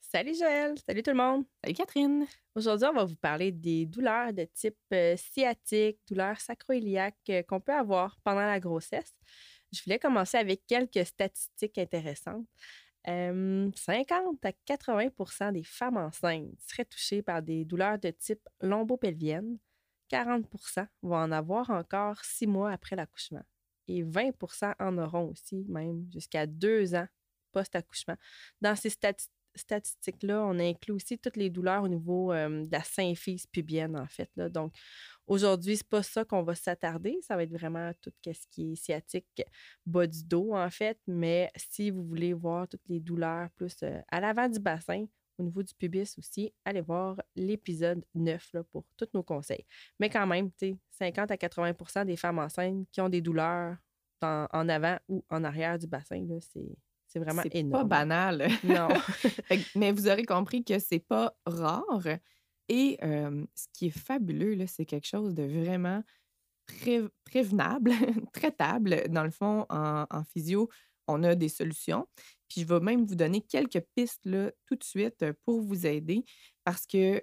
Salut Joël! Salut tout le monde! Salut Catherine! Aujourd'hui, on va vous parler des douleurs de type sciatique, douleurs sacroiliaques qu'on peut avoir pendant la grossesse. Je voulais commencer avec quelques statistiques intéressantes. 50 à 80 % des femmes enceintes seraient touchées par des douleurs de type lombopelvienne. 40 % vont en avoir encore 6 mois après l'accouchement. Et 20 % en auront aussi, même jusqu'à 2 ans post-accouchement. Dans ces statistiques-là, on inclut aussi toutes les douleurs au niveau de la symphyse pubienne, en fait. Là. Donc, aujourd'hui, c'est pas ça qu'on va s'attarder. Ça va être vraiment tout ce qui est sciatique, bas du dos, en fait. Mais si vous voulez voir toutes les douleurs plus à l'avant du bassin, au niveau du pubis aussi, allez voir l'épisode 9 là, pour tous nos conseils. Mais quand même, 50 à 80 % des femmes enceintes qui ont des douleurs en avant ou en arrière du bassin, là, c'est vraiment énorme. C'est pas banal. Non. Mais vous aurez compris que c'est pas rare. Et ce qui est fabuleux, là, c'est quelque chose de vraiment prévenable, traitable. Dans le fond, en physio, on a des solutions. Puis je vais même vous donner quelques pistes là, tout de suite pour vous aider. Parce que,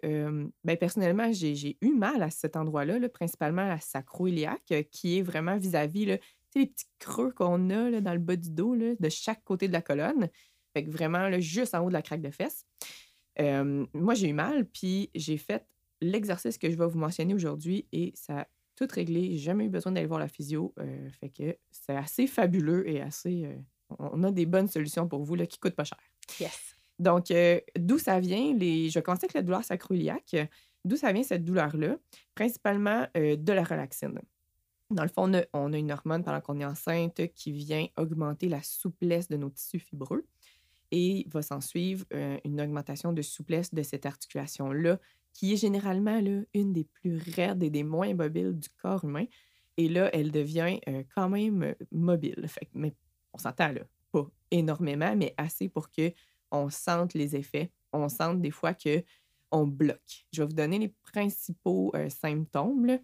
personnellement, j'ai eu mal à cet endroit-là, là, principalement la sacroiliaque, qui est vraiment vis-à-vis... là, les petits creux qu'on a là, dans le bas du dos, là, de chaque côté de la colonne. Fait que vraiment, là, juste en haut de la craque de fesse. Moi, j'ai eu mal, puis j'ai fait l'exercice que je vais vous mentionner aujourd'hui et ça a tout réglé. J'ai jamais eu besoin d'aller voir la physio. Fait que c'est assez fabuleux et assez... on a des bonnes solutions pour vous là, qui ne coûtent pas cher. Yes. Donc, d'où ça vient? Je vais commencer avec la douleur sacroiliaque. D'où ça vient cette douleur-là? Principalement de la relaxine. Dans le fond, on a une hormone pendant qu'on est enceinte qui vient augmenter la souplesse de nos tissus fibreux et va s'en suivre une augmentation de souplesse de cette articulation-là qui est généralement là, une des plus raides et des moins mobiles du corps humain. Et là, elle devient quand même mobile. Fait que, mais on s'entend là, pas énormément, mais assez pour qu'on sente les effets. On sente des fois qu'on bloque. Je vais vous donner les principaux symptômes, là.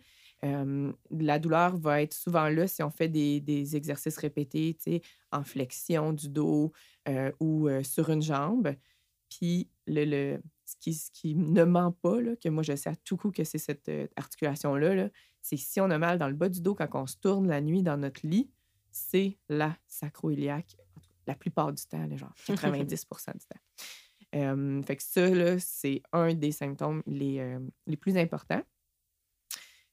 La douleur va être souvent là si on fait des exercices répétés, en flexion du dos ou sur une jambe. Puis ce qui ne ment pas, là, que moi je sais à tout coup que c'est cette articulation-là, là, c'est si on a mal dans le bas du dos quand on se tourne la nuit dans notre lit, c'est la sacroiliaque, la plupart du temps, là, genre 90 % du temps. Fait que ça, là, c'est un des symptômes les plus importants.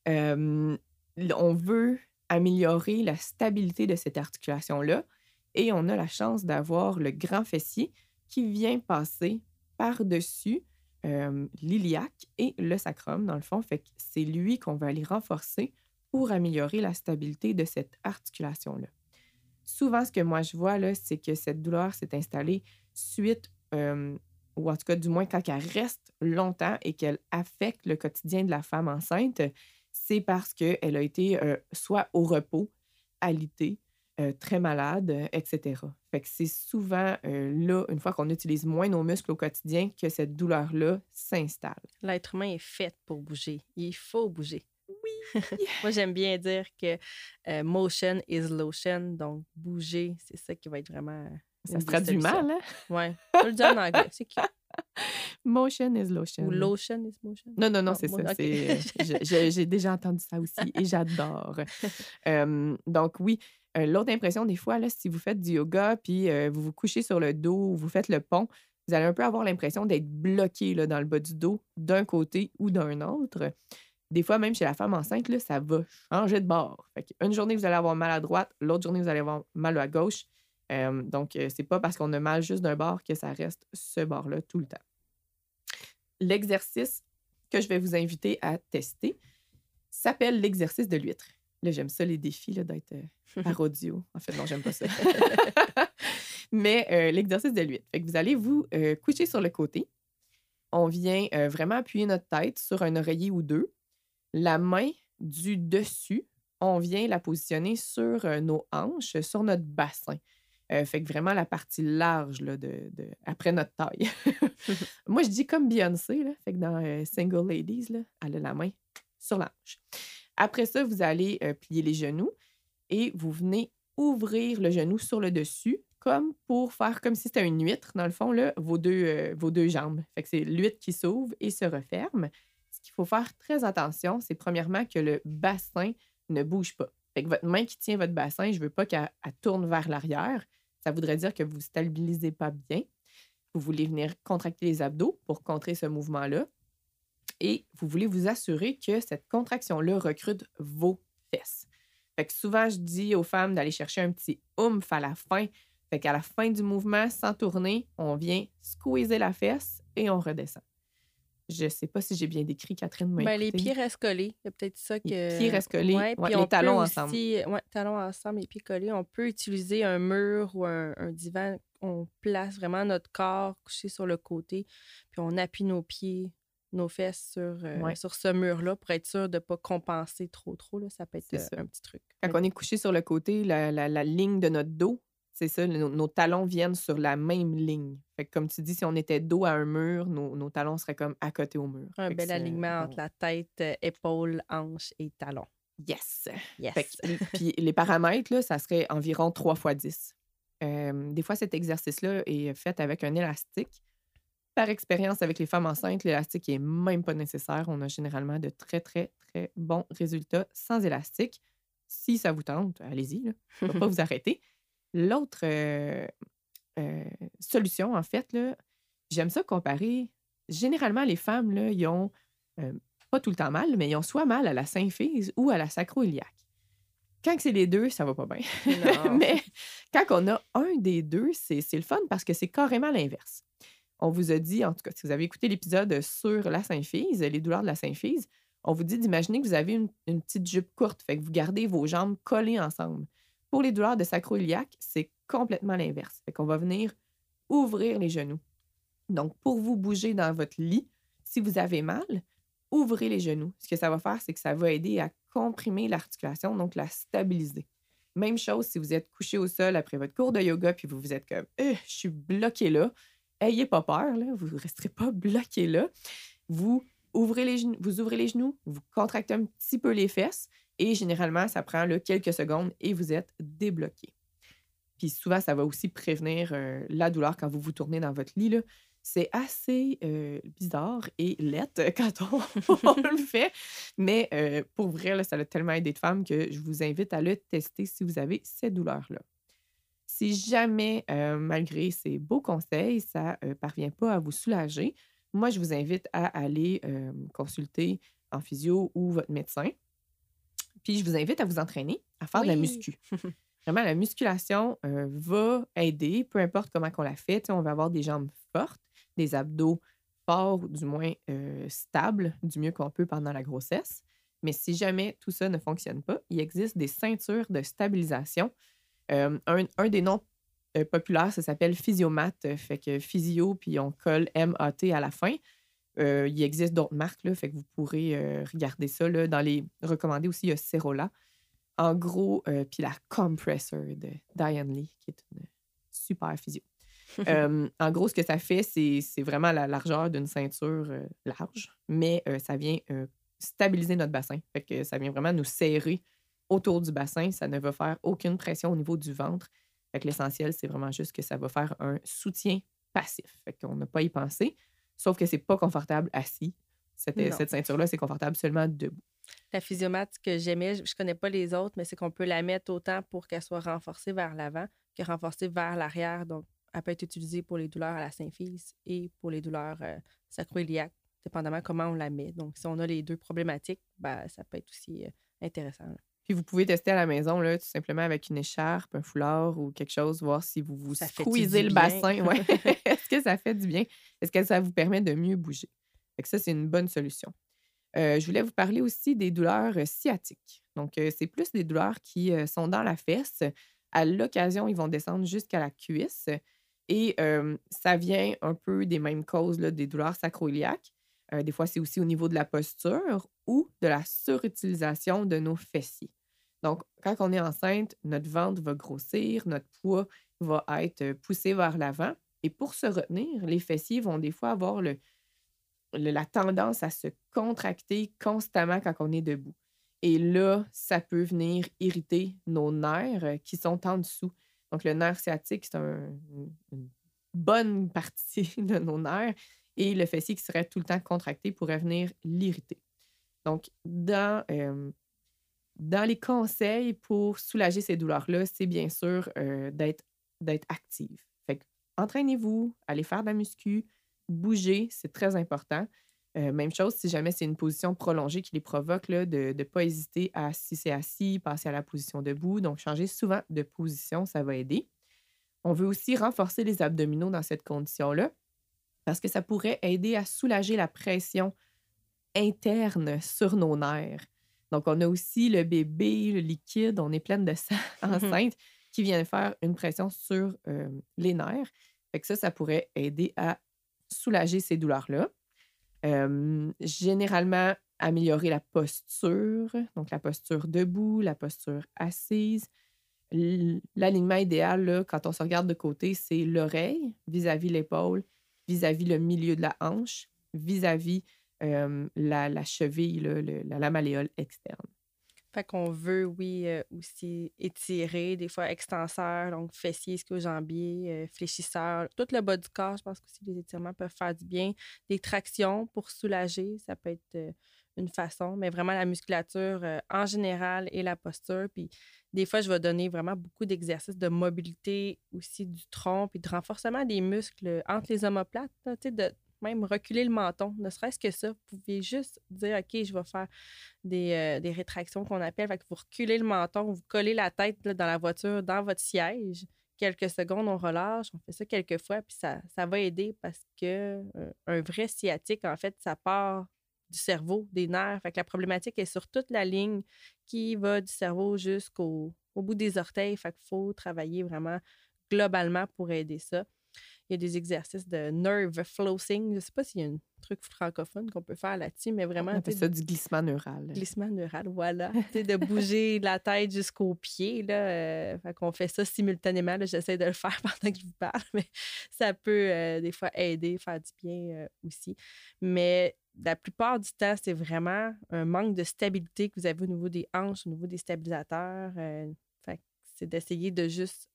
On veut améliorer la stabilité de cette articulation-là et on a la chance d'avoir le grand fessier qui vient passer par-dessus l'iliaque et le sacrum, dans le fond. Fait que c'est lui qu'on va aller renforcer pour améliorer la stabilité de cette articulation-là. Souvent, ce que moi je vois, là, c'est que cette douleur s'est installée suite, ou en tout cas du moins quand elle reste longtemps et qu'elle affecte le quotidien de la femme enceinte. C'est parce qu'elle a été soit au repos, alitée, très malade, etc. Fait que c'est souvent là, une fois qu'on utilise moins nos muscles au quotidien, que cette douleur-là s'installe. L'être humain est fait pour bouger. Il faut bouger. Oui! Moi, j'aime bien dire que motion is lotion, donc bouger, c'est ça qui va être vraiment... Ça se traduit mal, hein? Oui. Je le dis en anglais, c'est cute. Motion is lotion. Ou lotion is motion. Non, c'est ça. Okay. J'ai déjà entendu ça aussi et j'adore. Donc oui, l'autre impression des fois, là, si vous faites du yoga puis vous vous couchez sur le dos ou vous faites le pont, vous allez un peu avoir l'impression d'être bloqué là, dans le bas du dos d'un côté ou d'un autre. Des fois, même chez la femme enceinte, là, ça va changer de bord. Fait qu'une journée, vous allez avoir mal à droite, l'autre journée, vous allez avoir mal à gauche. Donc, c'est pas parce qu'on a mal juste d'un bord que ça reste ce bord-là tout le temps. L'exercice que je vais vous inviter à tester s'appelle l'exercice de l'huître. Là, j'aime ça, les défis là, d'être par audio. En fait, non, j'aime pas ça. Mais l'exercice de l'huître. Fait que vous allez vous coucher sur le côté. On vient vraiment appuyer notre tête sur un oreiller ou deux. La main du dessus on vient la positionner sur nos hanches, sur notre bassin. Fait que vraiment la partie large là, de après notre taille. Moi, je dis comme Beyoncé, là, fait que dans Single Ladies, là, elle a la main sur la hanche. Après ça, vous allez plier les genoux et vous venez ouvrir le genou sur le dessus comme pour faire comme si c'était une huître, dans le fond, là, vos deux jambes. Fait que c'est l'huître qui s'ouvre et se referme. Ce qu'il faut faire très attention, c'est premièrement que le bassin ne bouge pas. Fait que votre main qui tient votre bassin, je ne veux pas qu'elle tourne vers l'arrière. Ça voudrait dire que vous ne stabilisez pas bien. Vous voulez venir contracter les abdos pour contrer ce mouvement-là. Et vous voulez vous assurer que cette contraction-là recrute vos fesses. Fait que souvent, je dis aux femmes d'aller chercher un petit oomph à la fin. Fait qu'à la fin du mouvement, sans tourner, on vient squeezer la fesse et on redescend. Je ne sais pas si j'ai bien décrit, Catherine. Ben, les pieds restent collés. Il y a peut-être ça que... Les pieds restent collés, puis les talons ensemble. Oui, talons ensemble, les pieds collés. On peut utiliser un mur ou un divan. On place vraiment notre corps couché sur le côté, puis on appuie nos pieds, nos fesses sur ce mur-là pour être sûr de ne pas compenser trop. Là. Ça peut être un petit truc. Quand on est couché sur le côté, la ligne de notre dos, c'est ça, nos talons viennent sur la même ligne. Fait que comme tu dis, si on était dos à un mur, nos talons seraient comme à côté au mur. Un bel alignement entre la tête, épaule, hanche et talon. Yes! Fait que, puis les paramètres, là, ça serait environ 3 x 10. Des fois, cet exercice-là est fait avec un élastique. Par expérience avec les femmes enceintes, l'élastique n'est même pas nécessaire. On a généralement de très, très, très bons résultats sans élastique. Si ça vous tente, allez-y, là. On ne va pas vous arrêter. L'autre solution, en fait, là, j'aime ça comparer. Généralement, les femmes, là, ils ont pas tout le temps mal, mais ils ont soit mal à la symphyse ou à la sacro-iliaque. Quand c'est les deux, ça va pas bien. Mais quand on a un des deux, c'est le fun parce que c'est carrément l'inverse. On vous a dit, en tout cas, si vous avez écouté l'épisode sur la symphyse, les douleurs de la symphyse, on vous dit d'imaginer que vous avez une petite jupe courte, fait que vous gardez vos jambes collées ensemble. Pour les douleurs de sacro-iliaque, c'est complètement l'inverse. Fait qu'on va venir ouvrir les genoux. Donc, pour vous bouger dans votre lit, si vous avez mal, ouvrez les genoux. Ce que ça va faire, c'est que ça va aider à comprimer l'articulation, donc la stabiliser. Même chose si vous êtes couché au sol après votre cours de yoga, puis vous êtes comme « je suis bloqué là », ayez pas peur, là, vous ne resterez pas bloqué là. Vous ouvrez les genoux, vous contractez un petit peu les fesses, et généralement, ça prend là, quelques secondes et vous êtes débloqué. Puis souvent, ça va aussi prévenir la douleur quand vous vous tournez dans votre lit. Là. C'est assez bizarre et laid quand on le fait. Mais pour vrai, là, ça a tellement aidé de femmes que je vous invite à le tester si vous avez ces douleurs-là. Si jamais, malgré ces beaux conseils, ça ne parvient pas à vous soulager, moi, je vous invite à aller consulter en physio ou votre médecin. Puis, je vous invite à vous entraîner, à faire de la muscu. Vraiment, la musculation va aider, peu importe comment on la fait. On va avoir des jambes fortes, des abdos forts, ou du moins stables, du mieux qu'on peut pendant la grossesse. Mais si jamais tout ça ne fonctionne pas, il existe des ceintures de stabilisation. Un des noms populaires, ça s'appelle Physiomate. Fait que physio, puis on colle M-A-T à la fin. Il existe d'autres marques, là, fait que vous pourrez regarder ça. Là, dans les recommandés aussi, il y a Serola. En gros, puis la compressor de Diane Lee, qui est une super physio. En gros, ce que ça fait, c'est vraiment la largeur d'une ceinture large, mais ça vient stabiliser notre bassin. Fait que ça vient vraiment nous serrer autour du bassin. Ça ne va faire aucune pression au niveau du ventre. Fait que l'essentiel, c'est vraiment juste que ça va faire un soutien passif. Fait qu'on n'a pas y pensé. Sauf que c'est pas confortable assis. Cette ceinture-là, c'est confortable seulement debout. La Physiomate, ce que j'aimais, je connais pas les autres, mais c'est qu'on peut la mettre autant pour qu'elle soit renforcée vers l'avant que renforcée vers l'arrière. Donc, elle peut être utilisée pour les douleurs à la symphyse et pour les douleurs sacro-iliaques, dépendamment comment on la met. Donc, si on a les deux problématiques, ben, ça peut être aussi intéressant. Là. Puis, vous pouvez tester à la maison, là, tout simplement avec une écharpe, un foulard ou quelque chose, voir si vous squeezez le bassin. Ouais. Est-ce que ça fait du bien? Est-ce que ça vous permet de mieux bouger? Fait que ça, c'est une bonne solution. Je voulais vous parler aussi des douleurs sciatiques. Donc, c'est plus des douleurs qui sont dans la fesse. À l'occasion, ils vont descendre jusqu'à la cuisse. Et ça vient un peu des mêmes causes, là, des douleurs sacro-iliaques. Des fois, c'est aussi au niveau de la posture ou de la surutilisation de nos fessiers. Donc, quand on est enceinte, notre ventre va grossir, notre poids va être poussé vers l'avant. Et pour se retenir, les fessiers vont des fois avoir la tendance à se contracter constamment quand on est debout. Et là, ça peut venir irriter nos nerfs qui sont en dessous. Donc, le nerf sciatique, c'est une bonne partie de nos nerfs. Et le fessier qui serait tout le temps contracté pourrait venir l'irriter. Donc, dans les conseils pour soulager ces douleurs-là, c'est bien sûr d'être active. Fait que, entraînez-vous, allez faire de la muscu, bougez, c'est très important. Même chose, si jamais c'est une position prolongée qui les provoque, là, de ne pas hésiter à, si c'est assis, passer à la position debout. Donc, changer souvent de position, ça va aider. On veut aussi renforcer les abdominaux dans cette condition-là parce que ça pourrait aider à soulager la pression interne sur nos nerfs. Donc, on a aussi le bébé, le liquide, on est pleine de sang enceinte qui vient faire une pression sur les nerfs. Fait que ça pourrait aider à soulager ces douleurs-là. Généralement, améliorer la posture, donc la posture debout, la posture assise. L'alignement idéal, là, quand on se regarde de côté, c'est l'oreille vis-à-vis l'épaule, vis-à-vis le milieu de la hanche, vis-à-vis la cheville, là, la lame alvéole externe. Fait qu'on veut, oui, aussi étirer, des fois extenseur, donc fessier, ischio-jambier, fléchisseur, tout le bas du corps. Je pense que les étirements peuvent faire du bien. Des tractions pour soulager, ça peut être une façon, mais vraiment la musculature en général et la posture. Puis des fois, je vais donner vraiment beaucoup d'exercices de mobilité aussi du tronc puis de renforcement des muscles entre les omoplates, tu sais, de même reculer le menton, ne serait-ce que ça. Vous pouvez juste dire, OK, je vais faire des rétractions qu'on appelle. Fait que vous reculez le menton, vous collez la tête là, dans la voiture, dans votre siège. Quelques secondes, on relâche, on fait ça quelques fois, puis ça va aider parce que un vrai sciatique, en fait, ça part du cerveau, des nerfs. Fait que la problématique est sur toute la ligne qui va du cerveau jusqu'au bout des orteils. Fait qu'il faut travailler vraiment globalement pour aider ça. Il y a des exercices de nerve flossing. Je ne sais pas s'il y a un truc francophone qu'on peut faire là-dessus, mais vraiment... On appelle ça du glissement neural. Glissement neural, voilà. De bouger la tête jusqu'aux pieds. Là, fait qu'on fait ça simultanément. Là, j'essaie de le faire pendant que je vous parle, mais ça peut des fois aider, faire du bien aussi. Mais la plupart du temps, c'est vraiment un manque de stabilité que vous avez au niveau des hanches, au niveau des stabilisateurs. Fait que c'est d'essayer de juste...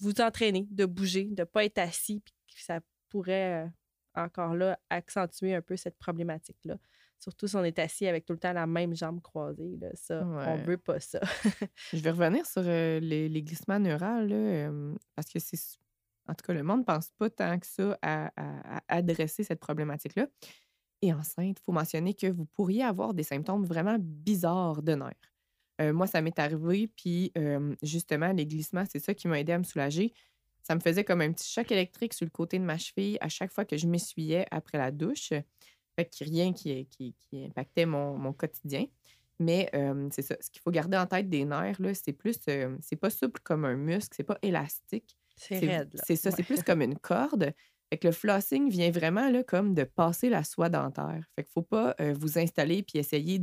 vous entraîner, de bouger, de ne pas être assis, puis ça pourrait encore là accentuer un peu cette problématique-là. Surtout si on est assis avec tout le temps la même jambe croisée. Là, ça, ouais. On ne veut pas ça. Je vais revenir sur les glissements neuraux, là, parce que c'est. En tout cas, le monde ne pense pas tant que ça à adresser cette problématique-là. Et enceinte, il faut mentionner que vous pourriez avoir des symptômes vraiment bizarres de nerfs. Moi, ça m'est arrivé, puis justement, les glissements, c'est ça qui m'a aidé à me soulager. Ça me faisait comme un petit choc électrique sur le côté de ma cheville à chaque fois que je m'essuyais après la douche. Fait qu'il n'y a rien qui impactait mon quotidien. Mais c'est ça. Ce qu'il faut garder en tête des nerfs, là, c'est plus... c'est pas souple comme un muscle, c'est pas élastique. C'est raide, là. C'est ça, ouais. C'est plus comme une corde. Fait que le flossing vient vraiment là, comme de passer la soie dentaire. Fait qu'il faut pas vous installer puis essayer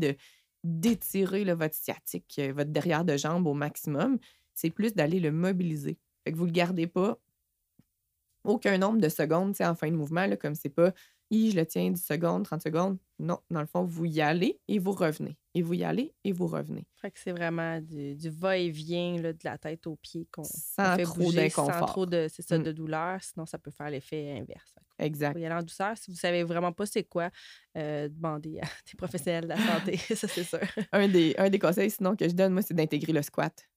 d'étirer là, votre sciatique, votre derrière de jambe au maximum, c'est plus d'aller le mobiliser. Fait que vous ne le gardez pas aucun nombre de secondes en fin de mouvement, là, comme c'est pas « je le tiens 10 secondes, 30 secondes ». Non, dans le fond, vous y allez et vous revenez. Et vous y allez et vous revenez. Fait que c'est vraiment du va-et-vient là, de la tête aux pieds qu'on fait trop bouger d'inconfort. Sans trop de douleur, sinon ça peut faire l'effet inverse. Exact. Vous y allez en douceur. Si vous ne savez vraiment pas c'est quoi, demandez à des professionnels de la santé, ça c'est sûr. Un des conseils sinon que je donne, moi, c'est d'intégrer le squat.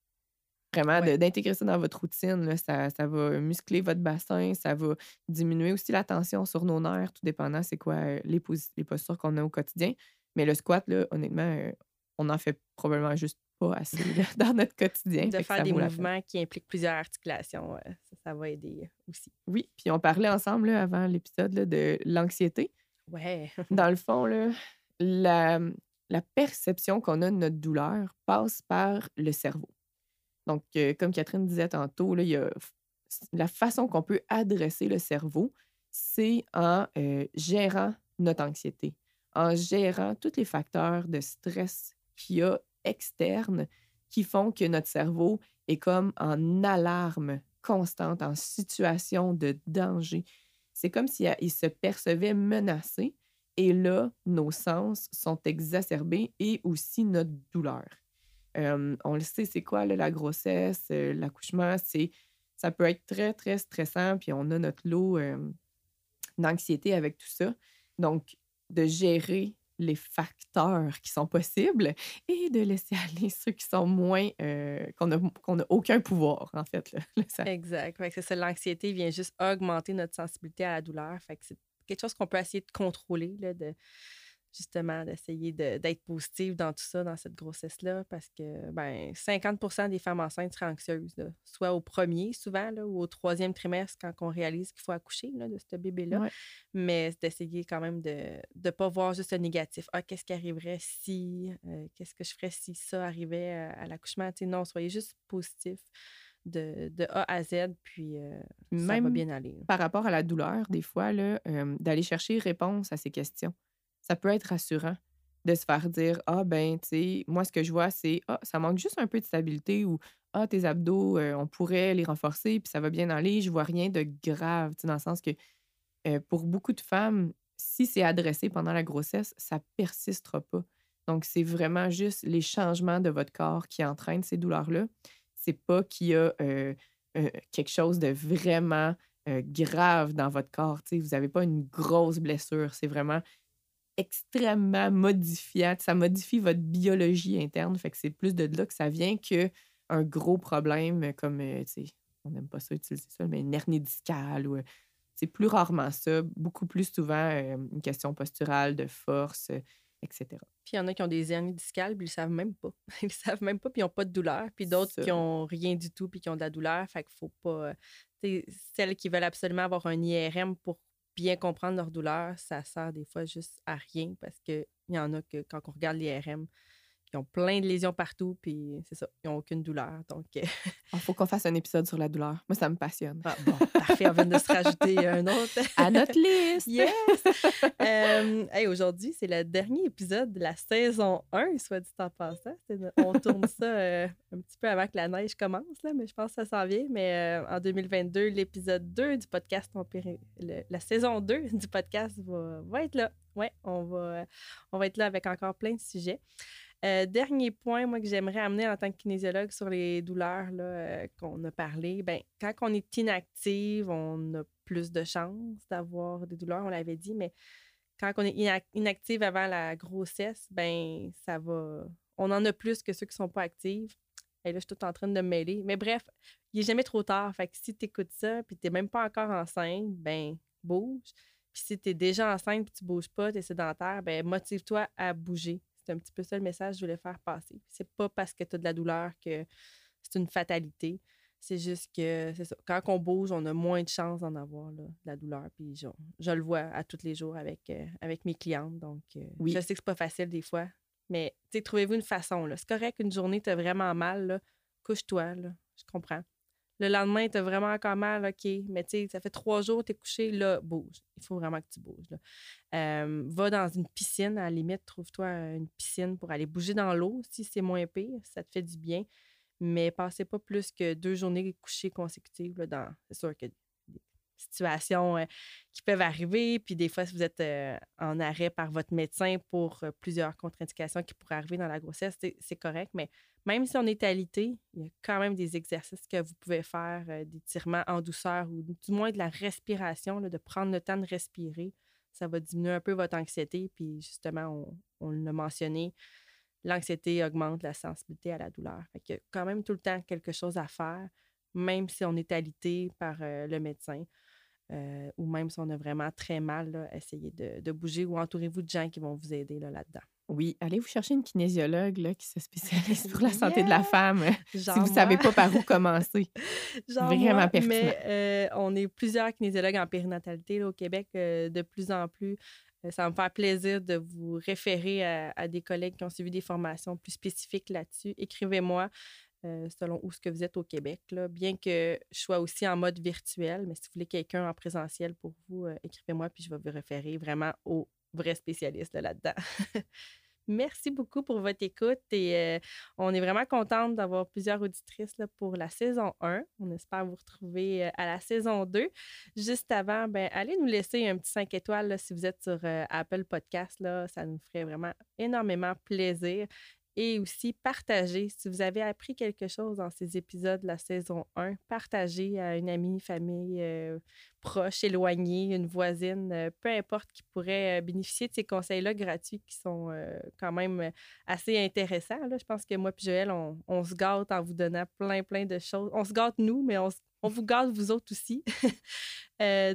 Vraiment, ouais. D'intégrer ça dans votre routine, là, ça va muscler votre bassin, ça va diminuer aussi la tension sur nos nerfs, tout dépendant c'est quoi les postures qu'on a au quotidien. Mais le squat, là, honnêtement, on n'en fait probablement juste pas assez là, dans notre quotidien. De faire des mouvements qui impliquent plusieurs articulations, ça va aider aussi. Oui, puis on parlait ensemble là, avant l'épisode là, de l'anxiété. Ouais. Dans le fond, là, la perception qu'on a de notre douleur passe par le cerveau. Donc, comme Catherine disait tantôt, là, la façon qu'on peut adresser le cerveau, c'est en gérant notre anxiété, en gérant tous les facteurs de stress qu'il y a externes qui font que notre cerveau est comme en alarme constante, en situation de danger. C'est comme s'il se percevait menacé et là, nos sens sont exacerbés et aussi notre douleur. On le sait, c'est quoi là, la grossesse, l'accouchement, ça peut être très, très stressant puis on a notre lot d'anxiété avec tout ça. Donc, de gérer les facteurs qui sont possibles et de laisser aller ceux qui sont moins... qu'on n'a aucun pouvoir, en fait. Là, ça. Exact. Fait que c'est ça, l'anxiété vient juste augmenter notre sensibilité à la douleur. Fait que c'est quelque chose qu'on peut essayer de contrôler, là, justement, d'essayer d'être positive dans tout ça, dans cette grossesse-là, parce que 50% des femmes enceintes seraient anxieuses, là, soit au premier, souvent, là, ou au troisième trimestre, quand on réalise qu'il faut accoucher là, de ce bébé-là. Ouais. Mais d'essayer quand même de ne pas voir juste le négatif. Ah, qu'est-ce qui arriverait si? Qu'est-ce que je ferais si ça arrivait à l'accouchement? T'sais, non, soyez juste positif de A à Z, puis ça va bien aller. Là. Par rapport à la douleur, des fois, là, d'aller chercher réponse à ces questions. Ça peut être rassurant de se faire dire « Ah, ben, tu sais, moi, ce que je vois, c'est « Ah, ça manque juste un peu de stabilité » ou « Ah, tes abdos, on pourrait les renforcer, puis ça va bien aller, je vois rien de grave. » Dans le sens que pour beaucoup de femmes, si c'est adressé pendant la grossesse, ça persistera pas. Donc, c'est vraiment juste les changements de votre corps qui entraînent ces douleurs-là. C'est pas qu'il y a quelque chose de vraiment grave dans votre corps. T'sais, vous n'avez pas une grosse blessure. C'est vraiment... extrêmement modifiant. Ça modifie votre biologie interne. Fait que c'est plus de là que ça vient qu'un gros problème comme, tu sais, on n'aime pas ça utiliser ça, mais une hernie discale. Ou, c'est plus rarement ça. Beaucoup plus souvent une question posturale, de force, etc. Puis il y en a qui ont des hernies discales, puis ils ne savent même pas. Ils ne savent même pas, puis ils n'ont pas de douleur. Puis d'autres qui n'ont rien du tout, puis qui ont de la douleur. Fait qu'il ne faut pas... Celles qui veulent absolument avoir un IRM pour bien comprendre leur douleur, ça sert des fois juste à rien parce qu'il y en a que quand on regarde l'IRM, ils ont plein de lésions partout, puis c'est ça, ils n'ont aucune douleur. Donc, faut qu'on fasse un épisode sur la douleur. Moi, ça me passionne. Ah, bon, parfait, on vient de se rajouter un autre. À notre liste! Yes! Aujourd'hui, c'est le dernier épisode de la saison 1, soit dit en passant. On tourne ça un petit peu avant que la neige commence, là, mais je pense que ça s'en vient. Mais en 2022, l'épisode 2 du podcast, la saison 2 du podcast va être là. Oui, on va être là avec encore plein de sujets. Dernier point, moi, que j'aimerais amener en tant que kinésiologue sur les douleurs là, qu'on a parlé, quand on est inactive, on a plus de chances d'avoir des douleurs, on l'avait dit, mais quand on est inactive avant la grossesse, ça va... On en a plus que ceux qui ne sont pas actifs. Et là, je suis toute en train de me mêler. Mais bref, il n'est jamais trop tard. Fait que si tu écoutes ça puis tu n'es même pas encore enceinte, bouge. Puis si tu es déjà enceinte et tu ne bouges pas, tu es sédentaire, motive-toi à bouger. C'est un petit peu ça le message que je voulais faire passer. C'est pas parce que tu as de la douleur que c'est une fatalité. C'est juste que, c'est ça, quand on bouge, on a moins de chances d'en avoir là, de la douleur. Puis je le vois à tous les jours avec mes clientes. Donc, oui. Je sais que c'est pas facile des fois, mais trouvez-vous une façon. Là. C'est correct qu'une journée, tu as vraiment mal. Là, couche-toi, là, je comprends. Le lendemain, tu as vraiment encore mal, OK. Mais tu sais, ça fait 3 jours, tu es couché, là, bouge. Il faut vraiment que tu bouges. Là. Va dans une piscine, à la limite, trouve-toi une piscine pour aller bouger dans l'eau, si c'est moins pire, ça te fait du bien. Mais passez pas plus que 2 journées couchées consécutives. Là, c'est sûr que des situations qui peuvent arriver, puis des fois, si vous êtes en arrêt par votre médecin pour plusieurs contre-indications qui pourraient arriver dans la grossesse, c'est correct, mais... Même si on est alité, il y a quand même des exercices que vous pouvez faire, des tirements en douceur ou du moins de la respiration, là, de prendre le temps de respirer. Ça va diminuer un peu votre anxiété. Puis justement, on l'a mentionné, l'anxiété augmente la sensibilité à la douleur. Fait qu'il y a quand même tout le temps quelque chose à faire, même si on est alité par le médecin ou même si on a vraiment très mal, là, essayez de bouger ou entourez-vous de gens qui vont vous aider là-dedans. Oui, allez vous chercher une kinésiologue là, qui se spécialise pour la santé de la femme si vous ne savez pas par où commencer. Vraiment pertinent. Mais on est plusieurs kinésiologues en périnatalité là, au Québec de plus en plus. Ça va me faire plaisir de vous référer à des collègues qui ont suivi des formations plus spécifiques là-dessus. Écrivez-moi selon où ce que vous êtes au Québec. Là. Bien que je sois aussi en mode virtuel, mais si vous voulez quelqu'un en présentiel pour vous, écrivez-moi puis je vais vous référer vraiment au vrai spécialiste là-dedans. Merci beaucoup pour votre écoute et on est vraiment contente d'avoir plusieurs auditrices là, pour la saison 1. On espère vous retrouver à la saison 2. Juste avant, allez nous laisser un petit 5 étoiles là, si vous êtes sur Apple Podcast. Là, ça nous ferait vraiment énormément plaisir. Et aussi, partagez. Si vous avez appris quelque chose dans ces épisodes de la saison 1, partagez à une amie, famille, proche, éloignée, une voisine, peu importe, qui pourrait bénéficier de ces conseils-là gratuits qui sont quand même assez intéressants. Là. Je pense que moi et Joël, on se gâte en vous donnant plein de choses. On se gâte nous, mais on vous gâte vous autres aussi.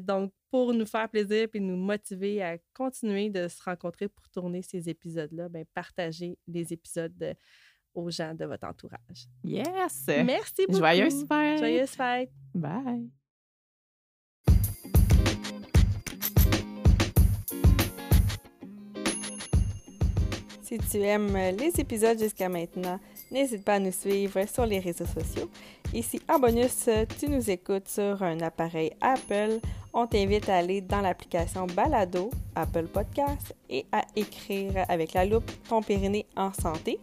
Donc, pour nous faire plaisir et nous motiver à continuer de se rencontrer pour tourner ces épisodes-là, partagez les épisodes aux gens de votre entourage. Yes! Merci beaucoup! Joyeuse fête! Joyeuse fête! Bye! Si tu aimes les épisodes jusqu'à maintenant, n'hésite pas à nous suivre sur les réseaux sociaux. Et si en bonus, tu nous écoutes sur un appareil Apple, on t'invite à aller dans l'application Balado, Apple Podcast, et à écrire avec la loupe « Ton Périnée en santé ».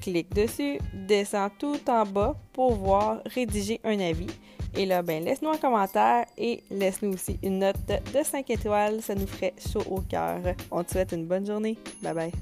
Clique dessus, descends tout en bas pour voir rédiger un avis. Et là, laisse-nous un commentaire et laisse-nous aussi une note de 5 étoiles, ça nous ferait chaud au cœur. On te souhaite une bonne journée. Bye bye!